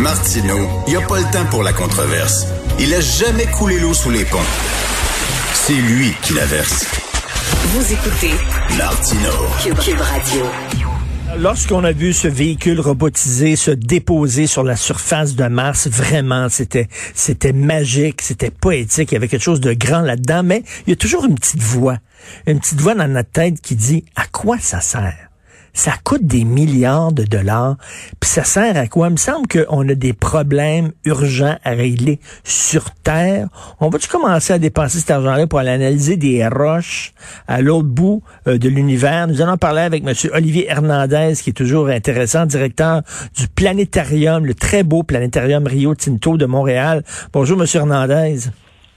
Martineau, il n'y a pas le temps pour la controverse. Il a jamais coulé l'eau sous les ponts. C'est lui qui la verse. Vous écoutez Martineau, Cube Radio. Lorsqu'on a vu ce véhicule robotisé se déposer sur la surface de Mars, vraiment, c'était magique, c'était poétique, il y avait quelque chose de grand là-dedans, mais il y a toujours une petite voix dans notre tête qui dit « À quoi ça sert ?» Ça coûte des milliards de dollars, puis ça sert à quoi? Il me semble qu'on a des problèmes urgents à régler sur Terre. On va-tu commencer à dépenser cet argent-là pour aller analyser des roches à l'autre bout de l'univers? Nous allons parler avec M. Olivier Hernandez, qui est toujours intéressant, directeur du Planétarium, le très beau Planétarium Rio Tinto de Montréal. Bonjour, M. Hernandez.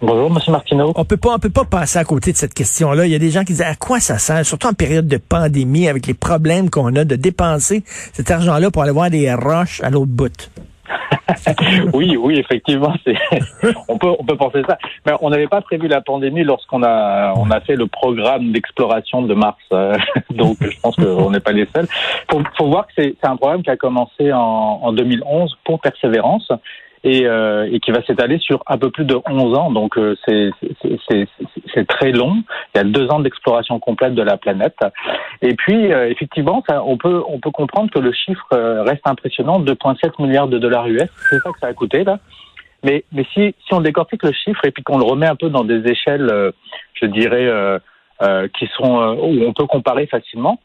Bonjour, M. Martineau. On peut pas passer à côté de cette question-là. Il y a des gens qui disent à quoi ça sert, surtout en période de pandémie, avec les problèmes qu'on a de dépenser cet argent-là pour aller voir des roches à l'autre bout. Oui, effectivement, on peut penser ça. Mais on n'avait pas prévu la pandémie lorsqu'on a fait le programme d'exploration de Mars. Donc, je pense qu'on n'est pas les seuls. Faut voir que c'est un programme qui a commencé en 2011 pour Perseverance. Et qui va s'étaler sur un peu plus de 11 ans, donc c'est très long. Il y a 2 ans d'exploration complète de la planète. Et puis, effectivement, ça, on peut comprendre que le chiffre reste impressionnant, 2,7 milliards de dollars US, c'est ça que ça a coûté, là. Mais si on décortique le chiffre et puis qu'on le remet un peu dans des échelles, je dirais, qui sont où on peut comparer facilement,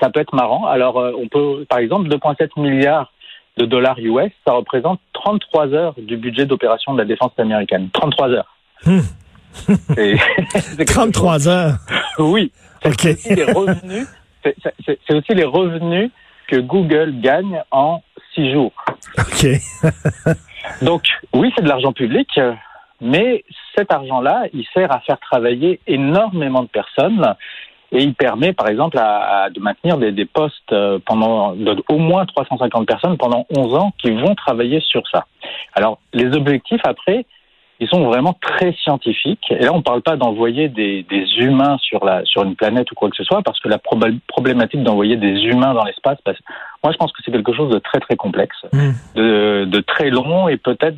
ça peut être marrant. Alors, on peut, par exemple, 2,7 milliards de dollars US, ça représente 33 heures du budget d'opération de la défense américaine. 33 heures. C'est 33 heures? Oui. Okay. C'est aussi les revenus que Google gagne en 6 jours. OK. Donc, oui, c'est de l'argent public, mais cet argent-là, il sert à faire travailler énormément de personnes. Et il permet, par exemple, de maintenir des postes pendant au moins 350 personnes pendant 11 ans qui vont travailler sur ça. Alors, les objectifs, après, ils sont vraiment très scientifiques. Et là, on ne parle pas d'envoyer des humains sur une planète ou quoi que ce soit, parce que la problématique d'envoyer des humains dans l'espace, moi, je pense que c'est quelque chose de très, très complexe, de très long et peut-être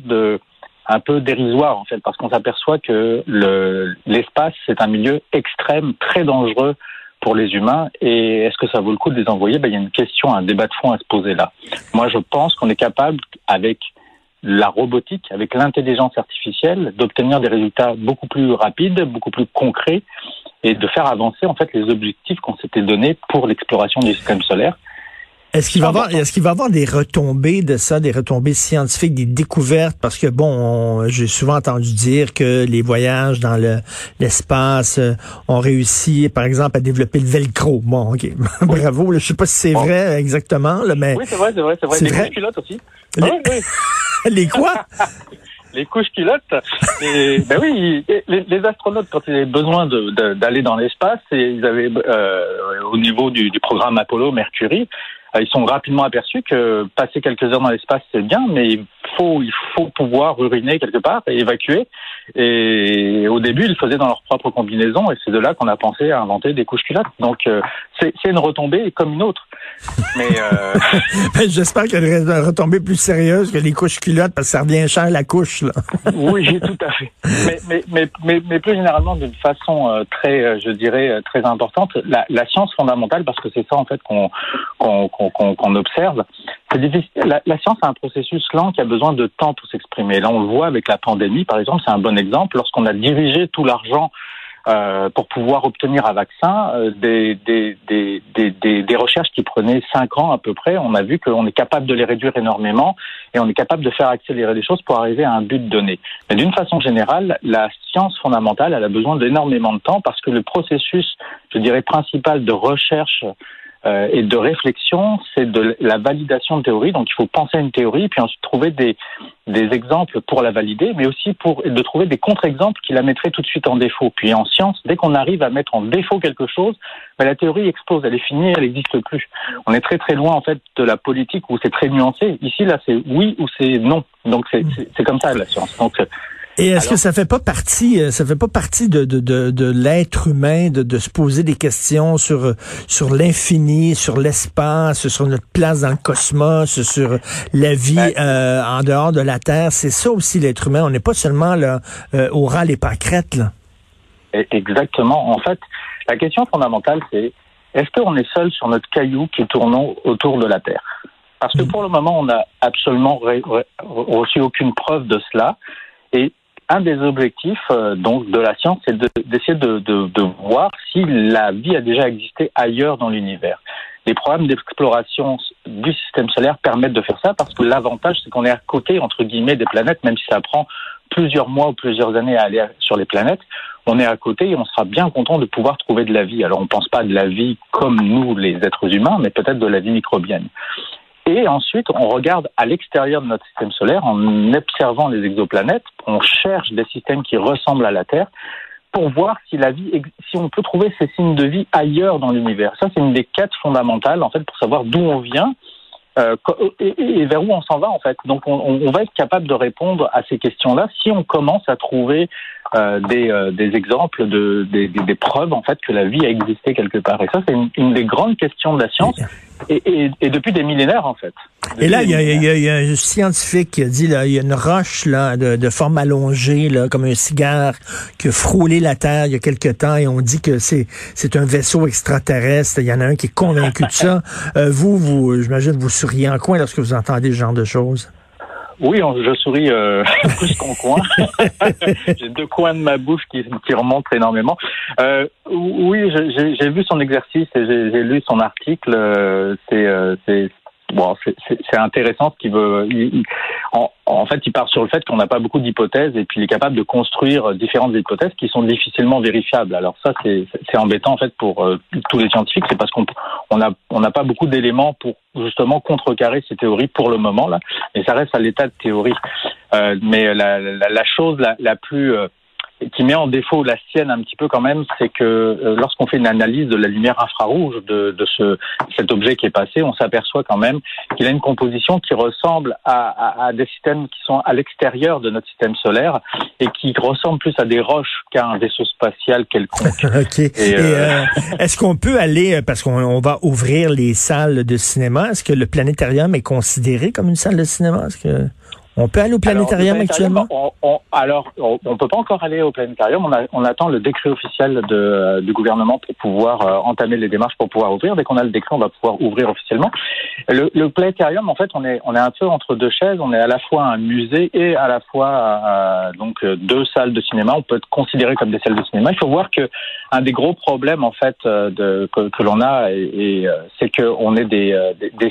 un peu dérisoire, en fait, parce qu'on s'aperçoit que l'espace, c'est un milieu extrême, très dangereux pour les humains. Et est-ce que ça vaut le coup de les envoyer? Il y a une question, un débat de fond à se poser là. Moi, je pense qu'on est capable, avec la robotique, avec l'intelligence artificielle, d'obtenir des résultats beaucoup plus rapides, beaucoup plus concrets, et de faire avancer, en fait, les objectifs qu'on s'était donnés pour l'exploration du système solaire. Est-ce qu'il va y avoir des retombées de ça, des retombées scientifiques, des découvertes? Parce que, j'ai souvent entendu dire que les voyages dans l'espace ont réussi, par exemple, à développer le Velcro. Bon, OK. Bravo. Là, je sais pas si c'est vrai exactement, là, mais... Oui, c'est vrai. Les couches pilotes aussi. Oui. Les quoi? Les couches pilotes. Ben oui, les astronautes, quand ils avaient besoin d'aller dans l'espace, ils avaient, au niveau du programme Apollo-Mercury, ils sont rapidement aperçus que passer quelques heures dans l'espace, c'est bien, mais il faut pouvoir uriner quelque part et évacuer. Et au début, ils le faisaient dans leur propre combinaison, et c'est de là qu'on a pensé à inventer des couches culottes. Donc, c'est une retombée comme une autre. Mais j'espère qu'il y a une retombée plus sérieuse que les couches culottes, parce que ça revient cher la couche, là. Oui, tout à fait. Mais plus généralement, d'une façon très, je dirais, très importante, la science fondamentale, parce que c'est ça, en fait, qu'on observe, c'est difficile. La science a un processus lent qui a besoin de temps pour s'exprimer. Là, on le voit avec la pandémie, par exemple, c'est un bon exemple. Lorsqu'on a dirigé tout l'argent pour pouvoir obtenir un vaccin, des recherches qui prenaient 5 ans à peu près, on a vu qu'on est capable de les réduire énormément et on est capable de faire accélérer les choses pour arriver à un but donné. Mais d'une façon générale, la science fondamentale, elle a besoin d'énormément de temps parce que le processus, je dirais, principal de recherche et de réflexion, c'est de la validation de théorie. Donc, il faut penser à une théorie, puis ensuite trouver des exemples pour la valider, mais aussi pour de trouver des contre-exemples qui la mettraient tout de suite en défaut. Puis en science, dès qu'on arrive à mettre en défaut quelque chose, ben, la théorie explose, elle est finie, elle n'existe plus. On est très très loin en fait de la politique où c'est très nuancé. Ici, là, c'est oui ou c'est non. Donc c'est comme ça la science. Donc et est-ce que ça fait pas partie de l'être humain de se poser des questions sur l'infini, sur l'espace, sur notre place dans le cosmos, sur la vie en dehors de la Terre? C'est ça aussi l'être humain. On n'est pas seulement là au ras les pâquerettes, là. Exactement. En fait, la question fondamentale, c'est est-ce qu'on est seul sur notre caillou qui tourne autour de la Terre? Parce que pour le moment, on n'a absolument reçu aucune preuve de cela. Et un des objectifs donc de la science, c'est d'essayer de voir si la vie a déjà existé ailleurs dans l'univers. Les programmes d'exploration du système solaire permettent de faire ça parce que l'avantage, c'est qu'on est à côté, entre guillemets, des planètes, même si ça prend plusieurs mois ou plusieurs années à aller sur les planètes. On est à côté et on sera bien content de pouvoir trouver de la vie. Alors, on ne pense pas de la vie comme nous, les êtres humains, mais peut-être de la vie microbienne. Et ensuite, on regarde à l'extérieur de notre système solaire en observant les exoplanètes. On cherche des systèmes qui ressemblent à la Terre pour voir si on peut trouver ces signes de vie ailleurs dans l'univers. Ça, c'est une des quêtes fondamentales, en fait, pour savoir d'où on vient et vers où on s'en va, en fait. Donc, on va être capable de répondre à ces questions-là si on commence à trouver des exemples, des preuves, en fait, que la vie a existé quelque part. Et ça, c'est une des grandes questions de la science. Et depuis des millénaires, en fait. Et là, il y a un scientifique qui a dit, là, il y a une roche là, de forme allongée, là, comme un cigare, qui a frôlé la Terre il y a quelque temps, et on dit que c'est un vaisseau extraterrestre. Il y en a un qui est convaincu de ça. Vous, j'imagine, vous souriez en coin lorsque vous entendez ce genre de choses. Oui, je souris plus qu'en coin. J'ai deux coins de ma bouche qui remontent énormément. Oui, j'ai vu son exercice et j'ai lu son article. C'est intéressant ce qu'il veut. En fait, il part sur le fait qu'on n'a pas beaucoup d'hypothèses et puis il est capable de construire différentes hypothèses qui sont difficilement vérifiables. Alors ça, c'est embêtant en fait pour tous les scientifiques. C'est parce qu'on n'a pas beaucoup d'éléments pour justement contrecarrer ces théories pour le moment là. Et ça reste à l'état de théorie. Mais la chose la plus qui met en défaut la sienne un petit peu quand même, c'est que lorsqu'on fait une analyse de la lumière infrarouge de cet objet qui est passé, on s'aperçoit quand même qu'il a une composition qui ressemble à des systèmes qui sont à l'extérieur de notre système solaire et qui ressemblent plus à des roches qu'à un vaisseau spatial quelconque. OK. Est-ce qu'on peut aller, parce qu'on va ouvrir les salles de cinéma, est-ce que le planétarium est considéré comme une salle de cinéma? On peut aller au planétarium actuellement? On peut pas encore aller au planétarium. On attend le décret officiel du gouvernement pour pouvoir entamer les démarches pour pouvoir ouvrir. Dès qu'on a le décret, on va pouvoir ouvrir officiellement. Le planétarium, en fait, on est un peu entre deux chaises. On est à la fois un musée et à la fois donc deux salles de cinéma. On peut être considéré comme des salles de cinéma. Il faut voir que un des gros problèmes en fait que l'on a, et c'est que on est des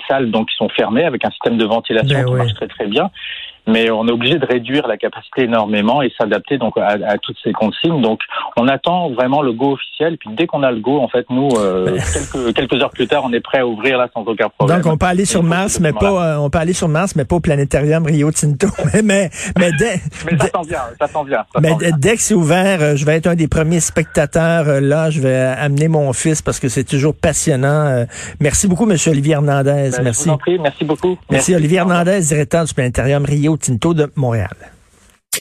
salles donc qui sont fermées avec un système de ventilation qui marche très très bien. Mais on est obligé de réduire la capacité énormément et s'adapter donc à toutes ces consignes. Donc, on attend vraiment le go officiel. Puis dès qu'on a le go, en fait, nous, quelques heures plus tard, on est prêt à ouvrir là sans aucun problème. Donc, on peut aller sur Mars, mais pas au Planétarium Rio Tinto. Mais ça s'en vient. Mais dès que c'est ouvert, je vais être un des premiers spectateurs. Là, je vais amener mon fils parce que c'est toujours passionnant. Merci beaucoup, Monsieur Olivier Hernandez. Merci. Je vous en prie, merci beaucoup. Merci Olivier Hernandez, directeur du Planétarium Rio Tinto de Montréal.